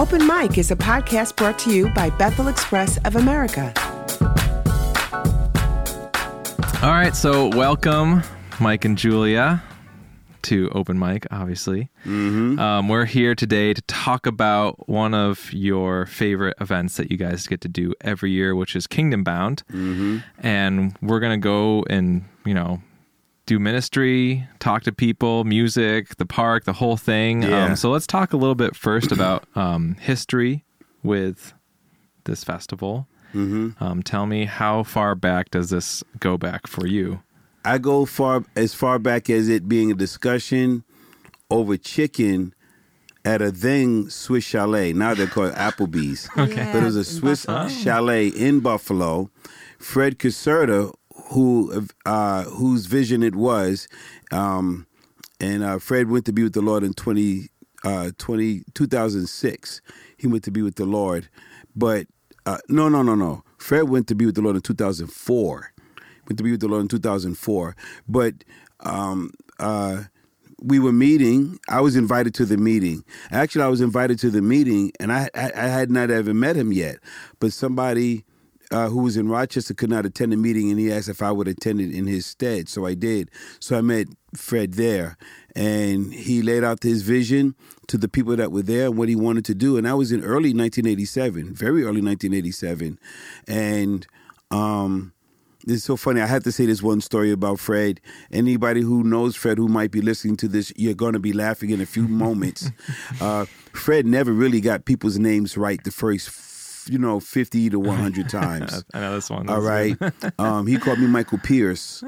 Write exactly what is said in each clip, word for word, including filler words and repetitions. Open Mic is a podcast brought to you by Bethel Express of America. All right, so welcome, Mike and Julia, to Open Mic, obviously. Mm-hmm. Um, we're here today to talk about one of your favorite events that you guys get to do every year, which is Kingdom Bound. Mm-hmm. And we're going to go and, you know, do ministry, talk to people, music, the park, the whole thing. Yeah. Um, so let's talk a little bit first about um, history with this festival. Mm-hmm. Um, tell me, how far back does this go back for you? I go far as far back as it being a discussion over chicken at a then Swiss Chalet. Now they're called Applebee's. Okay. Yeah, but it was a Swiss Buffalo. Chalet in Buffalo. Fred Caserta, who uh, whose vision it was, um, and uh, Fred went to be with the Lord in twenty, uh, twenty, two thousand six. He went to be with the Lord. But uh, no, no, no, no. Fred went to be with the Lord in two thousand four. To be with the Lord in two thousand four, but um, uh, we were meeting. I was invited to the meeting. Actually, I was invited to the meeting, and I I, I had not ever met him yet. But somebody uh, who was in Rochester could not attend the meeting, and he asked if I would attend it in his stead. So I did. So I met Fred there, and he laid out his vision to the people that were there and what he wanted to do. And I was in early nineteen eighty-seven, very early nineteen eighty-seven, and um. It's so funny. I have to say this one story about Fred. Anybody who knows Fred who might be listening to this, you're going to be laughing in a few moments. Uh, Fred never really got people's names right the first, you know, fifty to one hundred times. I know this one. All right. um, he called me Michael Pierce.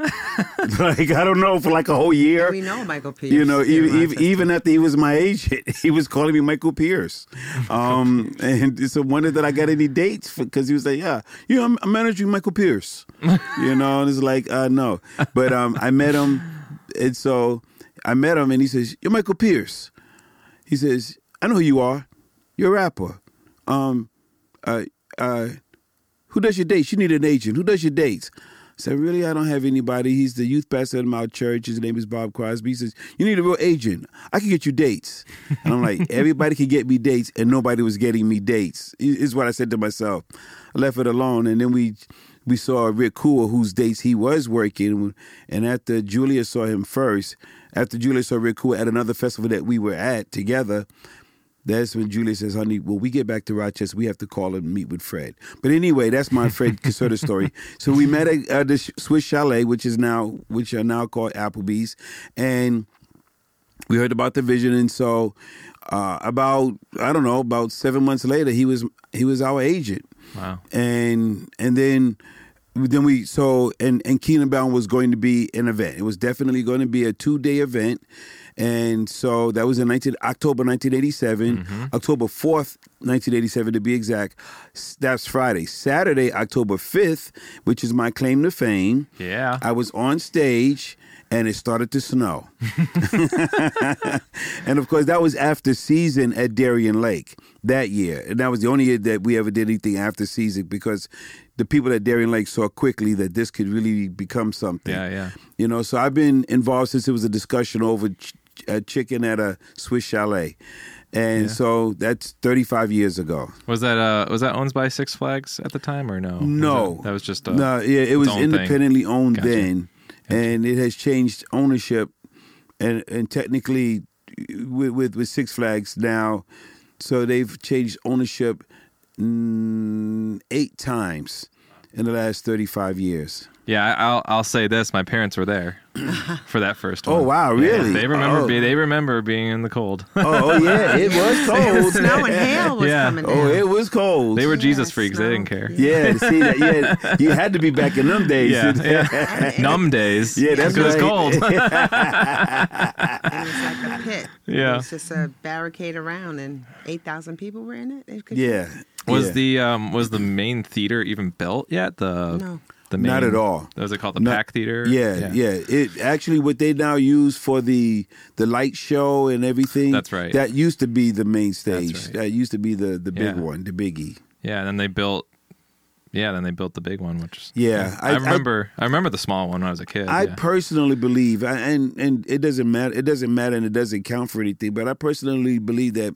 Like, I don't know, for like a whole year. We know Michael Pierce. You know, even, even after he was my age, he was calling me Michael Pierce. Um, and it's a wonder that I got any dates, because he was like, yeah, you know, I'm, I'm managing Michael Pierce. You know, and it's like, uh, no. But um, I met him, and so I met him, and he says, you're Michael Pierce. He says, I know who you are. You're a rapper. Um, uh, uh, who does your dates? You need an agent. Who does your dates? I said, really, I don't have anybody. He's the youth pastor at my church. His name is Bob Crosby. He says, you need a real agent. I can get you dates. And I'm like, everybody can get me dates, and nobody was getting me dates. Is what I said to myself. I left it alone, and then we... We saw Rick Cool, whose dates he was working, and after Julia saw him first, after Julia saw Rick Cool at another festival that we were at together, that's when Julia says, honey, when we get back to Rochester, we have to call and meet with Fred. But anyway, that's my Fred Caserta story. So we met at uh, the Swiss Chalet, which is now, which are now called Applebee's, and we heard about the vision, and so uh, about, I don't know, about seven months later, he was he was our agent. Wow. And and then then we so and, and Kingdom Bound was going to be an event. It was definitely going to be a two day event. And so that was in nineteen, October nineteen eighty-seven, mm-hmm. October fourth, nineteen eighty-seven to be exact. That's Friday. Saturday, October fifth, which is my claim to fame. Yeah. I was on stage, and it started to snow. And, of course, that was after season at Darien Lake that year. And that was the only year that we ever did anything after season, because the people at Darien Lake saw quickly that this could really become something. Yeah, yeah. You know, so I've been involved since it was a discussion over ch- a chicken at a Swiss Chalet. And yeah. So that's thirty-five years ago. Was that uh, was that owned by Six Flags at the time or no? No. Was that, that was just a, no, yeah, it was independently thing. Owned. Gotcha. Then. And it has changed ownership, and and technically with, with with Six Flags now, so they've changed ownership eight times in the last thirty-five years. Yeah, I'll I'll say this: my parents were there for that first one. Oh wow, really? Yeah, they remember. Oh. Be, they remember being in the cold. Oh, oh yeah, it was cold. Snow and hail was yeah. coming down. Oh, it was cold. They were yeah, Jesus freaks. Snow. They didn't care. Yeah, see, that, yeah, you had to be back in them days. Yeah, yeah. Numb days. Yeah, that's because right. It's cold. It was like a pit. Yeah, it was just a barricade around, and eight thousand people were in it. it could yeah. Be. Was yeah. the um was the main theater even built yet? The no. Main, Not at all. Was it called the Not, Pack Theater? Yeah, yeah, yeah. It actually what they now use for the the light show and everything. That's right. That used to be the main stage. That's right. That used to be the the big yeah. one, the biggie. Yeah, and then they built Yeah, then they built the big one, which yeah, I, I remember. I, I remember the small one when I was a kid. I yeah. personally believe, and and it doesn't matter. It doesn't matter, and it doesn't count for anything. But I personally believe that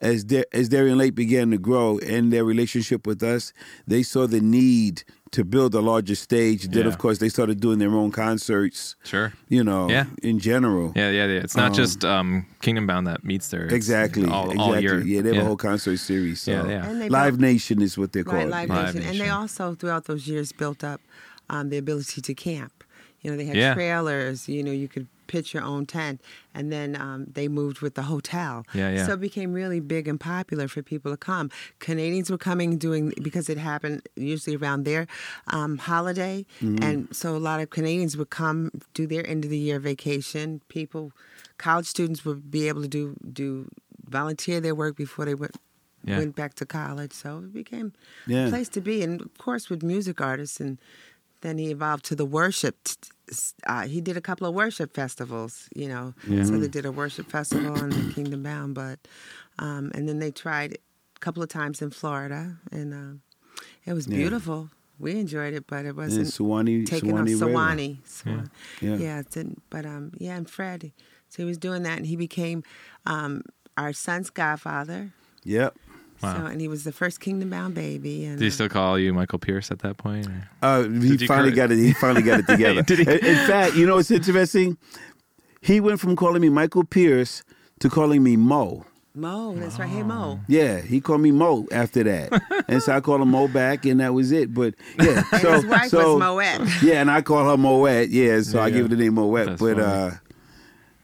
as De- as Darien Lake began to grow and their relationship with us, they saw the need to build a larger stage. Then, yeah. of course, they started doing their own concerts. Sure, you know, yeah. in general. Yeah, yeah, yeah. It's not um, just um, Kingdom Bound that meets there. Exactly, all, exactly. All year. Yeah, they have yeah. a whole concert series. So. Yeah, yeah. And they Live built, Nation is what they're called. Right, Live, Live Nation. Nation. And they also, throughout those years, built up um, the ability to camp. You know, they had yeah. trailers. You know, you could pitch your own tent. And then um, they moved with the hotel. Yeah, yeah. So it became really big and popular for people to come. Canadians were coming doing, because it happened usually around their um, holiday. Mm-hmm. And so a lot of Canadians would come, do their end of the year vacation. People, college students would be able to do, do volunteer their work before they went. Yeah. Went back to college, so it became yeah. a place to be. And, of course, with music artists, and then he evolved to the worship. Uh, he did a couple of worship festivals, you know. Yeah. So they did a worship festival in the Kingdom Bound, but um, and then they tried a couple of times in Florida, and um, it was beautiful. Yeah. We enjoyed it, but it wasn't Sewanee, taking Sewanee off Sewanee. Sewanee. Yeah. Yeah. yeah, it didn't. But, um, yeah, and Fred, so he was doing that, and he became um, our son's godfather. Yep. Wow. So, and he was the first Kingdom Bound baby. And, did he still call you Michael Pierce at that point? Uh, he finally got it. He finally got it together. Did he? In fact, you know what's interesting? He went from calling me Michael Pierce to calling me Mo. Mo, that's oh. right. Hey, Mo. Yeah, he called me Mo after that. And so I called him Mo back, and that was it. But, yeah. So, and his wife so, was Moette. Yeah, and I call her Moette. Yeah, so yeah, I yeah. give her the name Moette. That's but uh,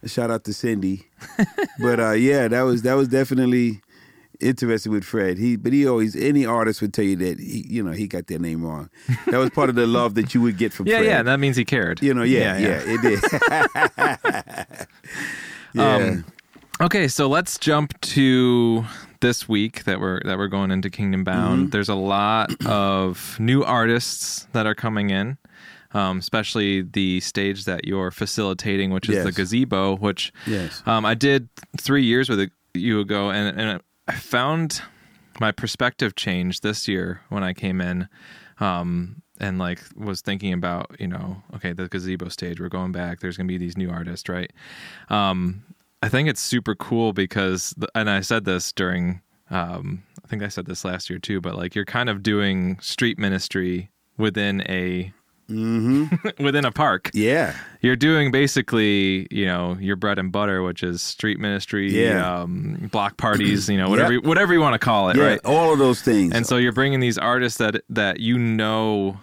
shout out to Cindy. But, uh, yeah, that was that was definitely... interesting with Fred. He, but he always, any artist would tell you that, he, you know, he got their name wrong. That was part of the love that you would get from yeah, Fred. Yeah, yeah, that means he cared. You know, yeah, yeah, yeah, yeah it did. yeah. Um, okay, so let's jump to this week that we're that we're going into Kingdom Bound. Mm-hmm. There's a lot of new artists that are coming in, um, especially the stage that you're facilitating, which is yes. the gazebo, which yes. um, I did three years with you ago, and, and it, I found my perspective change this year when I came in um, and like was thinking about, you know, okay, the gazebo stage, we're going back. There's going to be these new artists, right? Um, I think it's super cool because, and I said this during, um, I think I said this last year too, but like you're kind of doing street ministry within a, mm-hmm. within a park. Yeah. You're doing basically, you know, your bread and butter, which is street ministry, yeah. um, block parties, you know, whatever yep. whatever you want to call it, yeah, right? All of those things. And so you're bringing these artists that that you know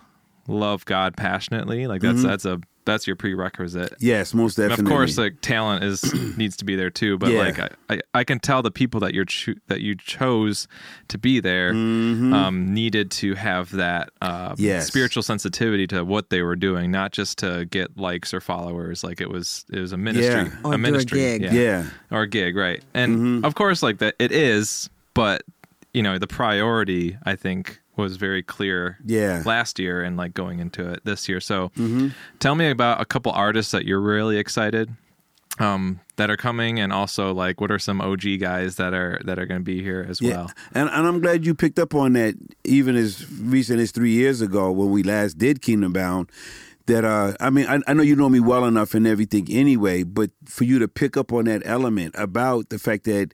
love God passionately. Like that's mm-hmm. that's a that's your prerequisite. Yes, most definitely. And of course, like talent is needs to be there too, but yeah. like I, I, I can tell the people that you're cho- that you chose to be there mm-hmm. um, needed to have that uh, yes. spiritual sensitivity to what they were doing, not just to get likes or followers. Like it was it was a ministry, yeah. or a ministry, a gig. Yeah. yeah, or a gig, right? And mm-hmm. of course, like that it is, but you know the priority, I think, was very clear yeah. last year and like going into it this year. So mm-hmm. tell me about a couple artists that you're really excited um, that are coming, and also like what are some O G guys that are that are going to be here as yeah. well. And, and I'm glad you picked up on that even as recent as three years ago when we last did Kingdom Bound. That uh, I mean, I, I know you know me well enough and everything anyway, but for you to pick up on that element about the fact that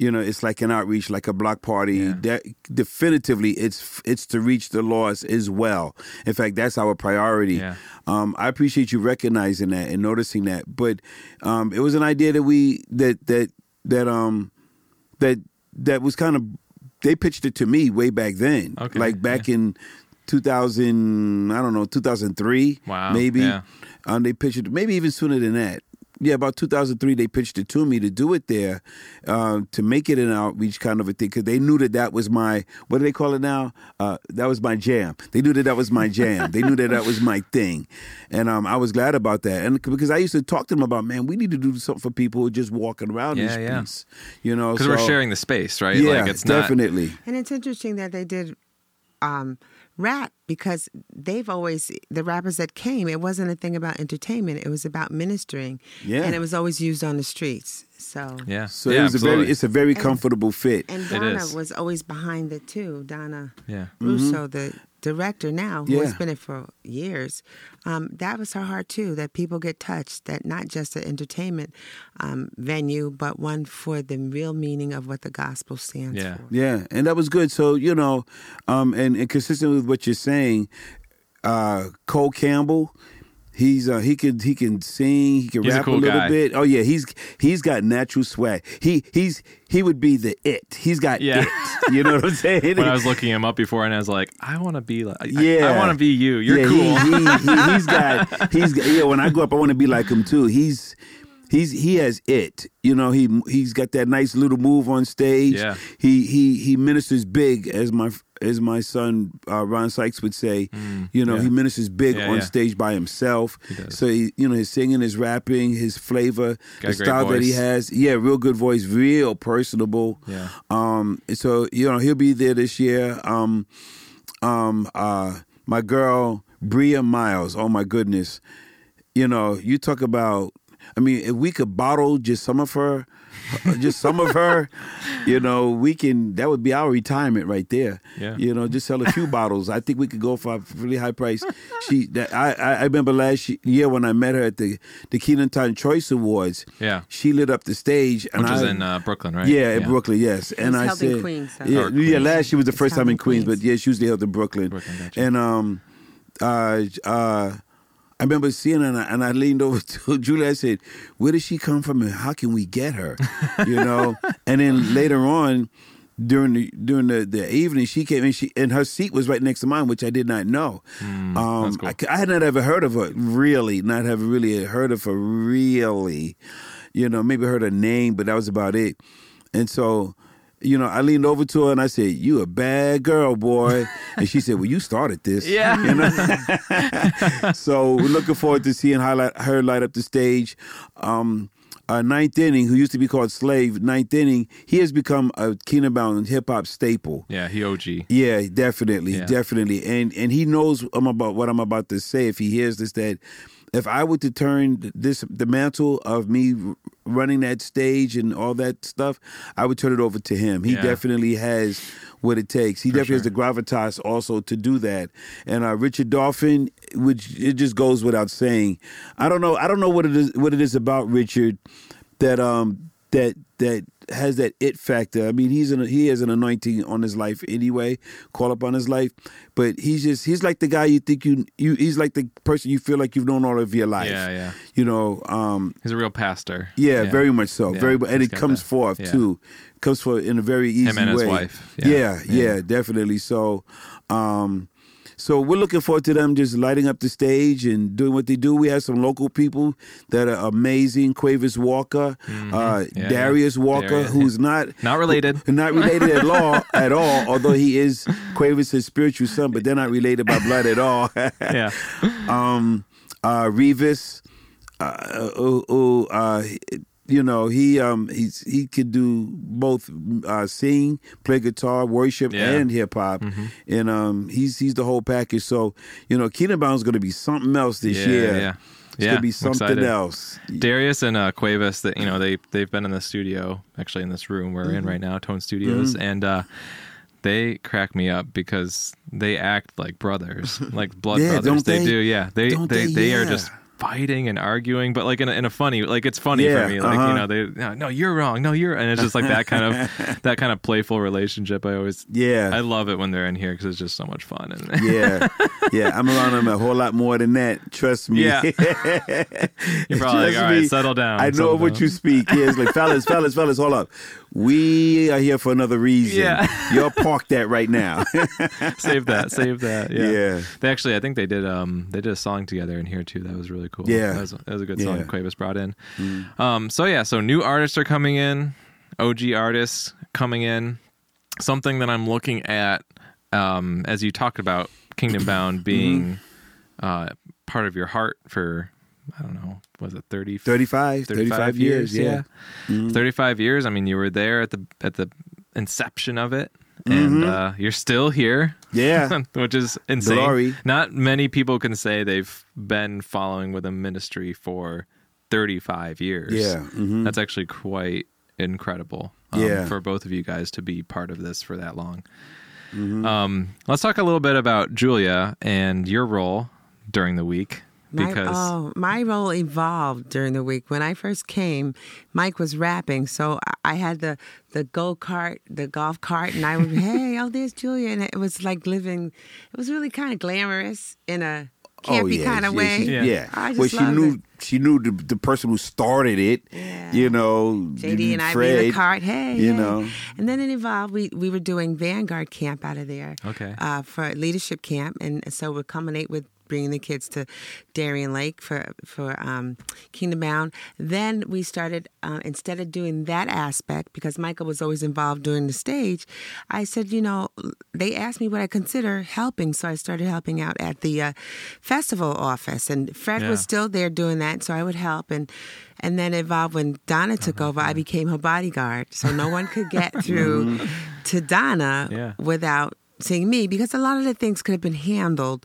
you know, it's like an outreach, like a block party. Yeah. That definitively, it's it's to reach the lost as well. In fact, that's our priority. Yeah. Um, I appreciate you recognizing that and noticing that. But um, it was an idea that we that that that um that that was kind of they pitched it to me way back then, okay. like back yeah. in two thousand, I don't know, two thousand three, wow. maybe. Yeah. Um, they pitched it maybe even sooner than that. Yeah, about two thousand three, they pitched it to me to do it there, uh, to make it an outreach kind of a thing, because they knew that that was my, what do they call it now? Uh, that was my jam. They knew that that was my jam. They knew that that was my thing. And um, I was glad about that. And because I used to talk to them about, man, we need to do something for people who are just walking around yeah, these yeah. streets. You know, because so, we're sharing the space, right? Yeah, like it's definitely. Not... And it's interesting that they did um, rap, because they've always, the rappers that came, it wasn't a thing about entertainment. It was about ministering. Yeah. And it was always used on the streets. So, yeah. So yeah, it was a very, it's a very and, comfortable fit. And Donna was always behind it too. Donna yeah. Russo, mm-hmm. the director now, who yeah. has been it for years, um, that was her heart too, that people get touched, that not just an entertainment um, venue, but one for the real meaning of what the gospel stands yeah. for. Yeah, and that was good. So, you know, um, and, and consistent with what you're saying, uh, Cole Campbell, He's uh, he can he can sing, he can he's rap a, cool a little guy. bit. Oh yeah, he's he's got natural swag. He he's he would be the it. He's got yeah. it. You know what I'm saying? When I was looking him up before, and I was like, I want to be like, yeah, I, I want to be you. You're yeah, cool. He, he, he, he's got he's got, yeah. When I grow up, I want to be like him too. He's he's he has it. You know, he he's got that nice little move on stage. Yeah. He he he ministers big, as my. As my son uh, Ron Sykes would say, mm, you know, yeah. he ministers big yeah, on yeah. stage by himself. He so, he, you know, his singing, his rapping, his flavor, got the style voice. that he has. Yeah, real good voice, real personable. Yeah. Um, so, you know, he'll be there this year. Um, um, uh, my girl, Bria Miles, oh my goodness. You know, you talk about, I mean, if we could bottle just some of her, just some of her, you know, we can, that would be our retirement right there. Yeah. You know, just sell a few bottles. I think we could go for a really high price. She, that, I, I remember last year when I met her at the, the Kingdom Choice Awards. Yeah. She lit up the stage. And Which I, is in uh, Brooklyn, right? Yeah, yeah, in Brooklyn, yes. And I held said, in Queens. So. Yeah, Queens. yeah, last year was the it's first time in Queens, Queens, but yeah, she usually held in Brooklyn. Brooklyn gotcha. And, um, uh, uh, I remember seeing her, and I, and I leaned over to Julia. I said, where does she come from, and how can we get her? You know? And then later on, during the during the, the evening, she came in, she, and her seat was right next to mine, which I did not know. Mm, um, that's cool. I, I had not ever heard of her, really, not have really heard of her, really. You know, maybe heard her name, but that was about it. And so, you know, I leaned over to her and I said, you a bad girl, boy. And she said, well, you started this. Yeah. You know? So we're looking forward to seeing her light up the stage. Um, uh, Ninth Inning, who used to be called Slave, Ninth Inning, he has become a Kingdom Bound hip-hop staple. Yeah, he O G. Yeah, definitely, yeah. definitely. And and he knows I'm about what I'm about to say if he hears this, that if I were to turn this the mantle of me running that stage and all that stuff, I would turn it over to him. He yeah. definitely has what it takes. He For definitely sure. has the gravitas also to do that. And uh, Richard Dolphin, which it just goes without saying. I don't know. I don't know what it is. What it is about Richard that um that that has that it factor. I mean, he's an, he has an anointing on his life anyway, call upon his life. But he's just he's like the guy you think you you he's like the person you feel like you've known all of your life. Yeah, yeah. You know, um, he's a real pastor. Yeah, yeah. very much so. Yeah. Very, and he's it comes that. forth yeah. too. It comes forth in a very easy way. Him and way. his wife. Yeah. Yeah, yeah, yeah, definitely. So, um, so we're looking forward to them just lighting up the stage and doing what they do. We have some local people that are amazing. Quavis Walker, mm-hmm. uh, yeah, Darius Walker, Darius. who's not... Not related. Who, not related at all, at all, although he is Quavis' spiritual son, but they're not related by blood at all. yeah. Um, uh, Revis, uh, oh, oh, uh, you know, he um, he's, he could do both uh, sing, play guitar, worship, yeah. and hip-hop. Mm-hmm. And um, he's he's the whole package. So, you know, Kingdom Bound is going to be something else this yeah, year. Yeah, It's yeah, going to be something else. Darius and uh, Quavis, that you know, they, they've been in the studio, actually in this room we're mm-hmm. in right now, Tone Studios. Mm-hmm. And uh, they crack me up because they act like brothers, like blood yeah, brothers. Don't they, they do, yeah. They, don't they, they, they yeah. are just... fighting and arguing, but like in a, in a funny, like it's funny yeah, for me, like uh-huh. you know, they no, you're wrong, no, you're, and it's just like that kind of that kind of playful relationship. I always, yeah, I love it when they're in here because it's just so much fun. And yeah, yeah, I'm around them a whole lot more than that. Trust me. Yeah, you're probably Trust like, all right, me. settle down. I know what down. you speak. Yeah, it's like fellas, fellas, fellas, hold up. We are here for another reason. Yeah. You'll park that right now. Save that. Save that. Yeah. yeah. They actually, I think they did. Um, they did a song together in here too. That was really cool. Yeah. That was, that was a good song. Yeah. that Quavis brought in. Mm. Um. So yeah. So new artists are coming in. O G artists coming in. Something that I'm looking at. Um. As you talked about Kingdom Bound being, mm-hmm. uh, part of your heart for. I don't know, was it thirty? thirty-five, thirty-five, thirty-five years, years, yeah. yeah. Mm-hmm. thirty-five years, I mean, you were there at the at the inception of it, and mm-hmm. uh, you're still here. Yeah. Which is insane. Glory. Not many people can say they've been following with a ministry for thirty-five years. Yeah. Mm-hmm. That's actually quite incredible um, yeah. for both of you guys to be part of this for that long. Mm-hmm. Um, let's talk a little bit about Julia and your role during the week. Because my, oh, my role evolved during the week. When I first came, Mike was rapping, so I had the, the go kart, the golf cart, and I would hey, oh, there's Julia, and it was like living. It was really kind of glamorous in a campy oh, yeah, kind of yeah, way. She, yeah, yeah. I just well, she knew it. she knew the, the person who started it. Yeah. You know, J D and Fred, I be in the cart. Hey, you hey. know, and then it evolved. We we were doing Vanguard Camp out of there. Okay, uh, for leadership camp, and so we culminate with bringing the kids to Darien Lake for for um, Kingdom Bound. Then we started, uh, instead of doing that aspect, because Michael was always involved doing the stage, I said, you know, they asked me what I consider helping, so I started helping out at the uh, festival office. And Fred yeah. was still there doing that, so I would help. And And then it evolved when Donna took oh, over, God. I became her bodyguard, so no one could get through to Donna yeah. without seeing me, because a lot of the things could have been handled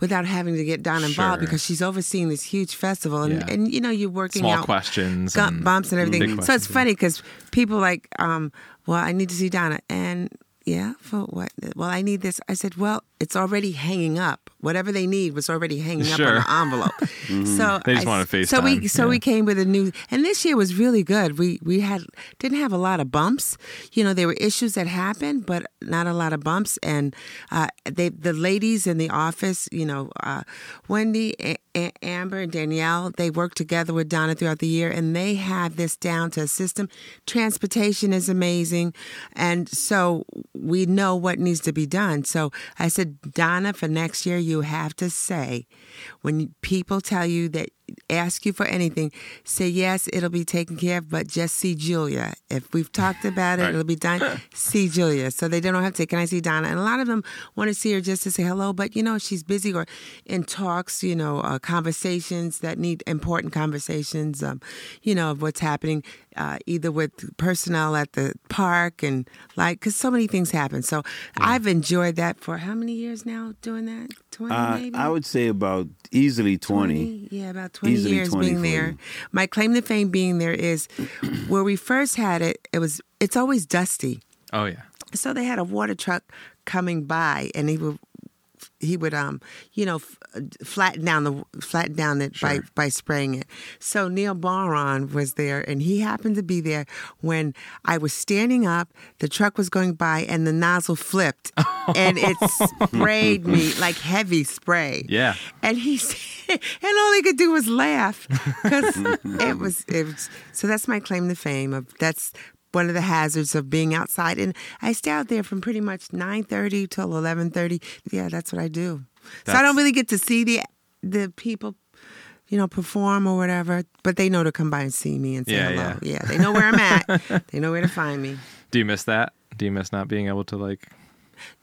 without having to get Donna involved, sure. because she's overseeing this huge festival. And, yeah. and you know, you're working Small out... Small questions. Gu- and bumps and everything. So it's funny because people like, um, well, I need to see Donna. And, yeah, for what? Well, I need this. I said, well, it's already hanging up. Whatever they need was already hanging sure. up on the envelope. mm-hmm. So they just I, want to FaceTime. So we so yeah. we came with a new... And this year was really good. We we had didn't have a lot of bumps. You know, there were issues that happened, but not a lot of bumps. And uh, they the ladies in the office, you know, uh, Wendy, a- a- Amber, and Danielle, they worked together with Donna throughout the year, and they have this down to a system. Transportation is amazing. And so we know what needs to be done. So I said, Donna, for next year, you have to say, when people tell you that, ask you for anything, say, yes, it'll be taken care of, but just see Julia. If we've talked about it, right. it'll be done. See Julia. So they don't have to say, can I see Donna? And a lot of them want to see her just to say hello, but, you know, she's busy or in talks, you know, uh, conversations that need important conversations, um, you know, of what's happening uh, either with personnel at the park and like, because so many things happen. So yeah. I've enjoyed that for how many years now doing that? twenty uh, maybe? I would say about easily twenty. twenty yeah, about twenty easily years twenty, being twenty. There. My claim to fame being there is where we first had it, it was it's always dusty. Oh yeah. So they had a water truck coming by and he would he would um, you know, f- flatten down the flatten down it sure. by by spraying it. So Neil Barron was there and he happened to be there when I was standing up, the truck was going by and the nozzle flipped and it sprayed me like heavy spray. Yeah. And he said, and all he could do was laugh cuz it was it was, so that's my claim to fame of that's one of the hazards of being outside. And I stay out there from pretty much nine thirty till eleven thirty. Yeah, that's what I do. That's... So I don't really get to see the the people, you know, perform or whatever, but they know to come by and see me and say yeah, hello. Yeah. yeah, they know where I'm at. They know where to find me. Do you miss that? Do you miss not being able to, like,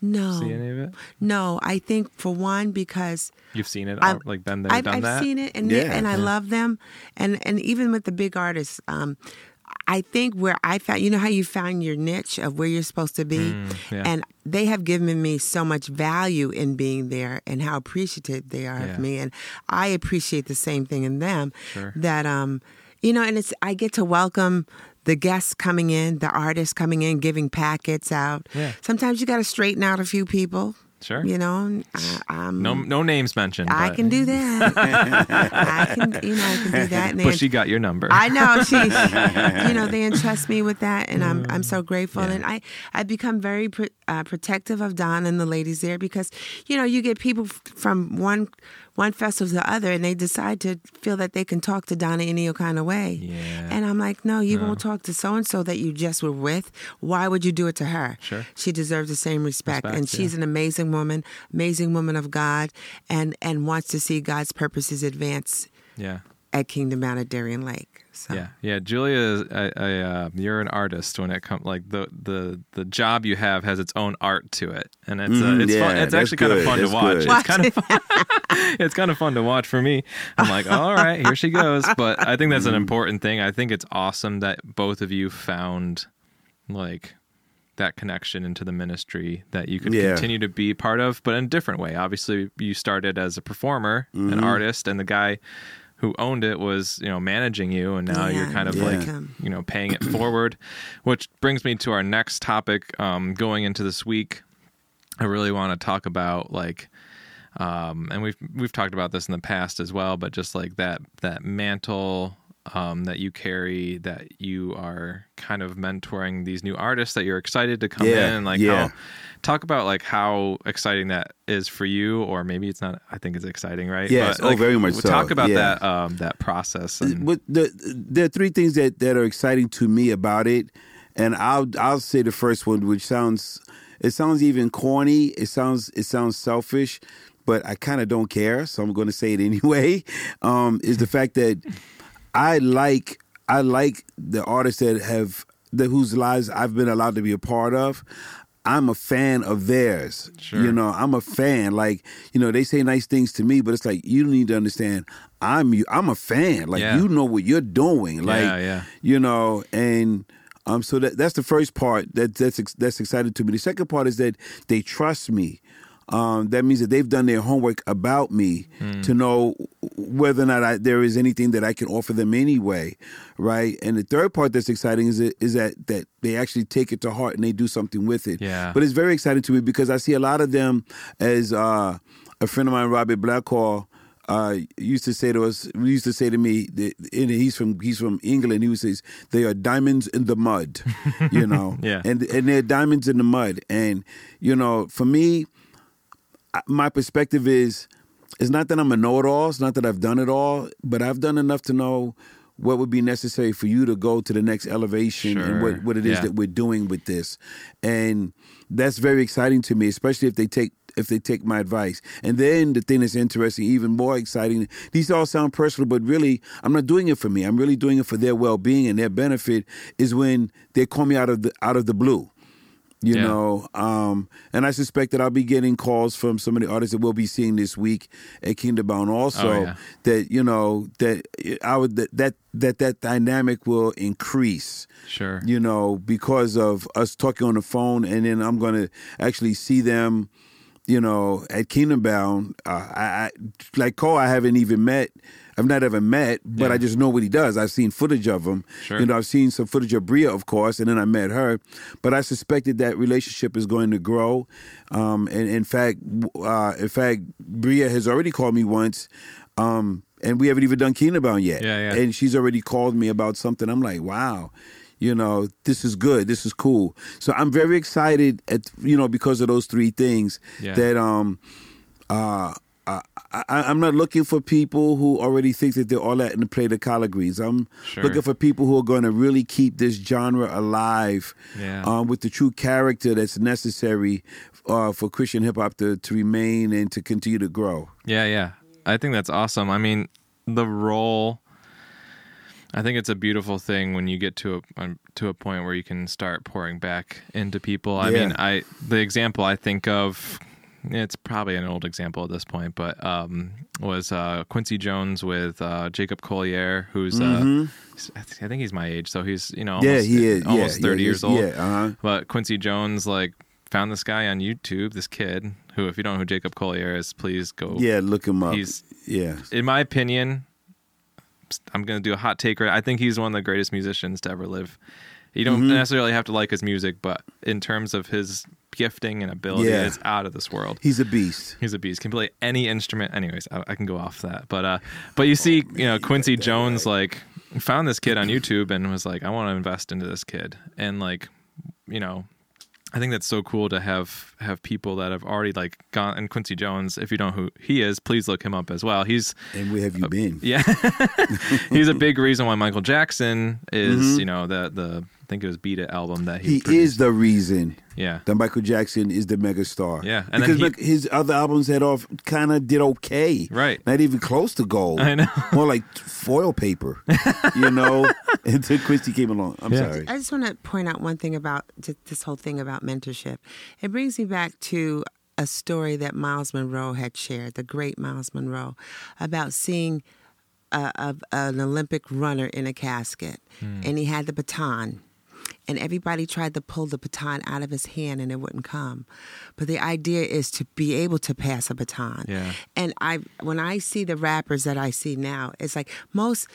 no. see any of it? No, I think, for one, because... You've seen it, I've, like, been there, I've, done I've that? I've seen it, and, yeah. they, and yeah. I love them. And, and even with the big artists... Um, I think where I found, you know how you found your niche of where you're supposed to be? Mm, yeah. And they have given me so much value in being there and how appreciative they are yeah. of me. And I appreciate the same thing in them sure. that, um, you know, and it's, I get to welcome the guests coming in, the artists coming in, giving packets out. Yeah. Sometimes you got to straighten out a few people. Sure. You know, I, um, no, no names mentioned. I but. can do that. I can, you know, I can do that. And but they, she got your number. I know she, she, you know, they entrust me with that, and I'm, I'm so grateful. Yeah. And I, I become very pro, uh, protective of Don and the ladies there because, you know, you get people f- from one. one festival to the other, and they decide to feel that they can talk to Donna any kind of way. Yeah. And I'm like, no, you no. won't talk to so-and-so that you just were with. Why would you do it to her? Sure. She deserves the same respect. respect and she's yeah. an amazing woman, amazing woman of God, and, and wants to see God's purposes advance yeah. at Kingdom Bound at Darien Lake. So. Yeah, yeah. Julia, is I, I, uh, you're an artist when it comes. Like the, the the job you have has its own art to it, and it's uh, it's yeah, fun. It's actually good. kind of fun that's to watch. watch. It's kind of fun. It's kind of fun to watch for me. I'm like, all right, here she goes. But I think that's an important thing. I think it's awesome that both of you found like that connection into the ministry that you could yeah. continue to be part of, but in a different way. Obviously, you started as a performer, mm-hmm. an artist, and the guy who owned it was, you know, managing you, and now yeah, you're kind of yeah. like, you know, paying it forward, which brings me to our next topic, um, going into this week. I really want to talk about, like, um, and we've we've talked about this in the past as well, but just like that that mantle um, that you carry, that you are kind of mentoring these new artists that you're excited to come yeah, in, and like yeah. how, talk about like how exciting that is for you, or maybe it's not. I think it's exciting, right? Yes, but, oh, like, very much. We'll so. Talk about yeah. that um, that process. And... But the, there are three things that, that are exciting to me about it, and I'll I'll say the first one, which sounds. It sounds even corny. It sounds it sounds selfish, but I kind of don't care, so I'm going to say it anyway. Um, is the fact that I like I like the artists that have that whose lives I've been allowed to be a part of. I'm a fan of theirs. Sure. You know, I'm a fan. Like, you know, they say nice things to me, but it's like you need to understand. I'm you. I'm a fan. Like yeah. you know what you're doing. Like yeah, yeah. you know and. Um, so that, that's the first part that that's that's exciting to me. The second part is that they trust me. Um, that means that they've done their homework about me mm. to know whether or not I, there is anything that I can offer them anyway, right? And the third part that's exciting is is that that they actually take it to heart and they do something with it. Yeah. But it's very exciting to me because I see a lot of them as uh, a friend of mine, Robert Blackhall, Uh, used to say to us, used to say to me, that, and he's from he's from England. He says they are diamonds in the mud, you know. yeah. And and they're diamonds in the mud. And you know, for me, my perspective is, it's not that I'm a know-it-all. It's not that I've done it all, but I've done enough to know what would be necessary for you to go to the next elevation sure. and what what it is yeah. that we're doing with this. And that's very exciting to me, especially if they take. if they take my advice. And then the thing that's interesting, even more exciting, these all sound personal, but really, I'm not doing it for me. I'm really doing it for their well-being and their benefit is when they call me out of the out of the blue, you yeah. know. Um, and I suspect that I'll be getting calls from some of the artists that we'll be seeing this week at Kingdom Bound also, oh, yeah. that, you know, that I would that, that that that dynamic will increase, sure, you know, because of us talking on the phone, and then I'm going to actually see them, you know, at Kingdom Bound. uh, I, I like Cole. I haven't even met. I've not ever met, but yeah. I just know what he does. I've seen footage of him. Sure. You know, I've seen some footage of Bria, of course, and then I met her. But I suspected that relationship is going to grow. Um, and in fact, uh, in fact, Bria has already called me once. Um, and we haven't even done Kingdom Bound yet. Yeah, yeah. And she's already called me about something. I'm like, wow. You know, this is good. This is cool. So I'm very excited at, you know, because of those three things yeah. that um, uh, I, I, I'm not looking for people who already think that they're all that and play the collard greens. I'm sure. looking for people who are going to really keep this genre alive yeah. um, with the true character that's necessary uh, for Christian hip hop to, to remain and to continue to grow. Yeah, yeah. I think that's awesome. I mean, the role... I think it's a beautiful thing when you get to a um, to a point where you can start pouring back into people. I yeah. mean, I the example I think of, it's probably an old example at this point, but um, was uh, Quincy Jones with uh, Jacob Collier, who's mm-hmm. uh, I think he's my age, so he's you know almost, yeah, he is. almost yeah, thirty yeah, years old. Yeah, uh-huh. But Quincy Jones like found this guy on YouTube, this kid who, if you don't know who Jacob Collier is, please go yeah look him up. He's yeah, in my opinion. I'm going to do a hot take. I think he's one of the greatest musicians to ever live. You don't mm-hmm. necessarily have to like his music, but in terms of his gifting and ability, yeah. it's out of this world. He's a beast. He's a beast. Can play any instrument. Anyways, I, I can go off that. But uh, but you see, oh, you know, Quincy yeah, Jones, right. like, found this kid on YouTube and was like, I want to invest into this kid. And, like, you know, I think that's so cool to have have people that have already like gone. And Quincy Jones, if you don't know who he is, please look him up as well. He's and where have you uh, been? Yeah, he's a big reason why Michael Jackson is. Mm-hmm. You know the the I think it was Beat It album that he he produced. Is the reason. Yeah, that Michael Jackson is the megastar. Yeah, and because he, look, his other albums head off kind of did okay. Right, not even close to gold. I know, more like foil paper. You know, until Quincy came along. I'm yeah. sorry. I just want to point out one thing about this whole thing about mentorship. It brings me back to a story that Myles Munroe had shared, the great Myles Munroe, about seeing a, a, an Olympic runner in a casket, mm. and he had the baton. And everybody tried to pull the baton out of his hand and it wouldn't come. But the idea is to be able to pass a baton. Yeah. And I, when I see the rappers that I see now, it's like most,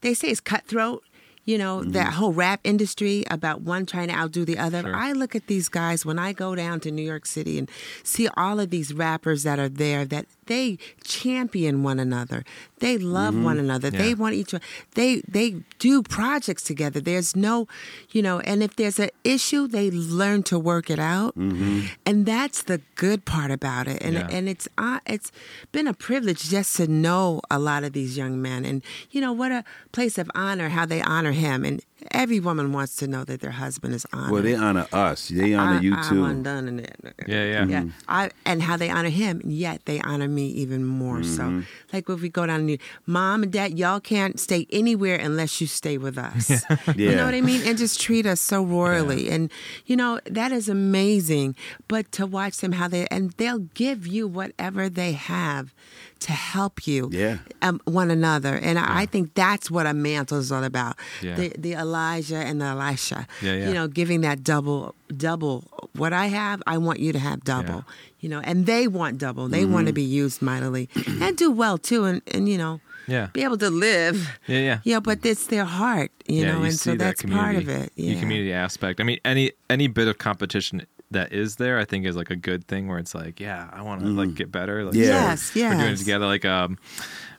they say it's cutthroat. you know, mm-hmm. that whole rap industry about one trying to outdo the other. Sure. I look at these guys when I go down to New York City and see all of these rappers that are there, that they champion one another. They love mm-hmm. one another. Yeah. They want each other. They, they do projects together. There's no, you know, and if there's an issue, they learn to work it out. Mm-hmm. And that's the good part about it. And yeah. and it's uh, it's been a privilege just to know a lot of these young men. And, you know, what a place of honor, how they honor him. And every woman wants to know that their husband is honored. Well, they honor us. They honor I, you, I'm too. I'm undone in it. Yeah, yeah. Mm-hmm. yeah. I, and how they honor him, yet they honor me even more. Mm-hmm. So, like, if we go down and you, Mom and Dad, y'all can't stay anywhere unless you stay with us. Yeah. yeah. You know what I mean? And just treat us so royally. Yeah. And, you know, that is amazing. But to watch them, how they, and they'll give you whatever they have to help you yeah. um, one another. And I, yeah. I think that's what a mantle is all about. Yeah. The, the Elijah and the Elisha. Yeah, yeah. You know, giving that double, double. What I have, I want you to have double. Yeah. You know, and they want double. They mm-hmm. want to be used mightily and do well, too, and, and you know, yeah. be able to live. Yeah, yeah. Yeah, but it's their heart, you yeah, know, you and so that that's part of it. Yeah. The community aspect. I mean, any any bit of competition that is there, I think, is like a good thing where it's like, yeah, I want to mm. like get better. Like, yeah. so yes, yes. We're doing it together. Like, um,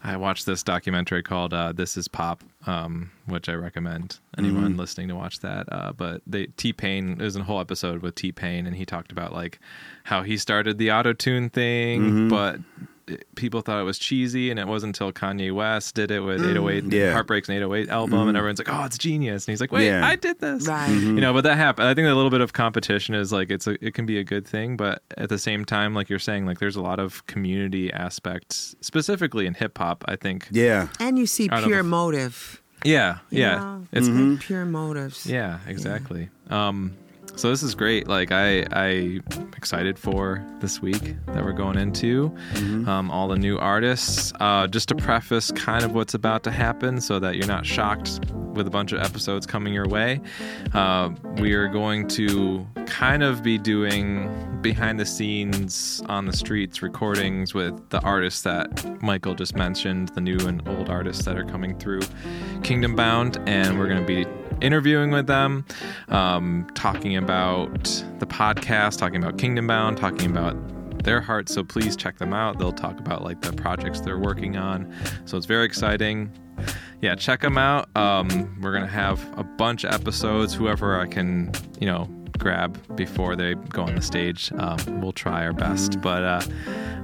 I watched this documentary called uh, "This Is Pop," um, which I recommend anyone mm. listening to watch that. Uh, but they T-Pain, there's a whole episode with T-Pain, and he talked about like how he started the auto tune thing, mm-hmm. but people thought it was cheesy, and it wasn't until Kanye West did it with eight oh eight yeah. Heartbreak's an eight oh eight album, mm. and everyone's like, oh, it's genius, and he's like, wait, yeah. I did this, right. mm-hmm. you know. But that happened. I think a little bit of competition is like it's a, it can be a good thing, but at the same time, like you're saying, like there's a lot of community aspects, specifically in hip hop, I think. Yeah, and you see pure motive. Yeah, yeah, you know, it's mm-hmm. pure motives. Yeah, exactly. Yeah. Um, So this is great. Like I, I'm excited for this week that we're going into, mm-hmm. um, all the new artists, uh, just to preface kind of what's about to happen so that you're not shocked with a bunch of episodes coming your way. Uh, we are going to kind of be doing behind the scenes on the streets recordings with the artists that Michael just mentioned, the new and old artists that are coming through Kingdom Bound. And we're going to be interviewing with them, um, talking about the podcast, talking about Kingdom Bound, talking about their hearts. So please check them out. They'll talk about like the projects they're working on. So it's very exciting. Yeah, check them out. Um, we're going to have a bunch of episodes, whoever I can, you know, grab before they go on the stage. Um, we'll try our best, but uh,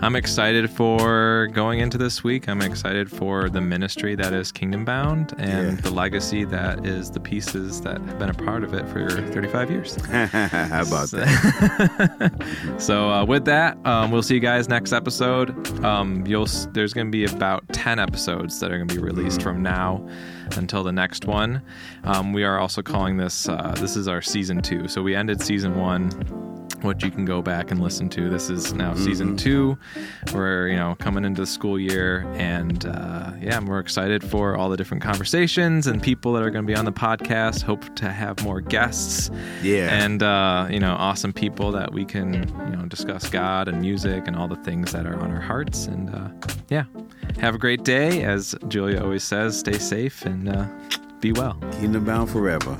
I'm excited for going into this week. I'm excited for the ministry that is Kingdom Bound and yeah. the legacy that is the pieces that have been a part of it for thirty-five years. How about so, that? So uh, with that, um, we'll see you guys next episode. Um, you'll there's going to be about ten episodes that are going to be released mm-hmm. from now until the next one. Um, we are also calling this, uh, this is our season two. So we ended season one, which you can go back and listen to. This is now mm-hmm. season two. We're, you know, coming into the school year, and uh, yeah, we're excited for all the different conversations and people that are going to be on the podcast. Hope to have more guests. Yeah. And, uh, you know, awesome people that we can, you know, discuss God and music and all the things that are on our hearts. And uh, yeah, have a great day. As Julia always says, stay safe and uh, be well. Kingdom Bound forever.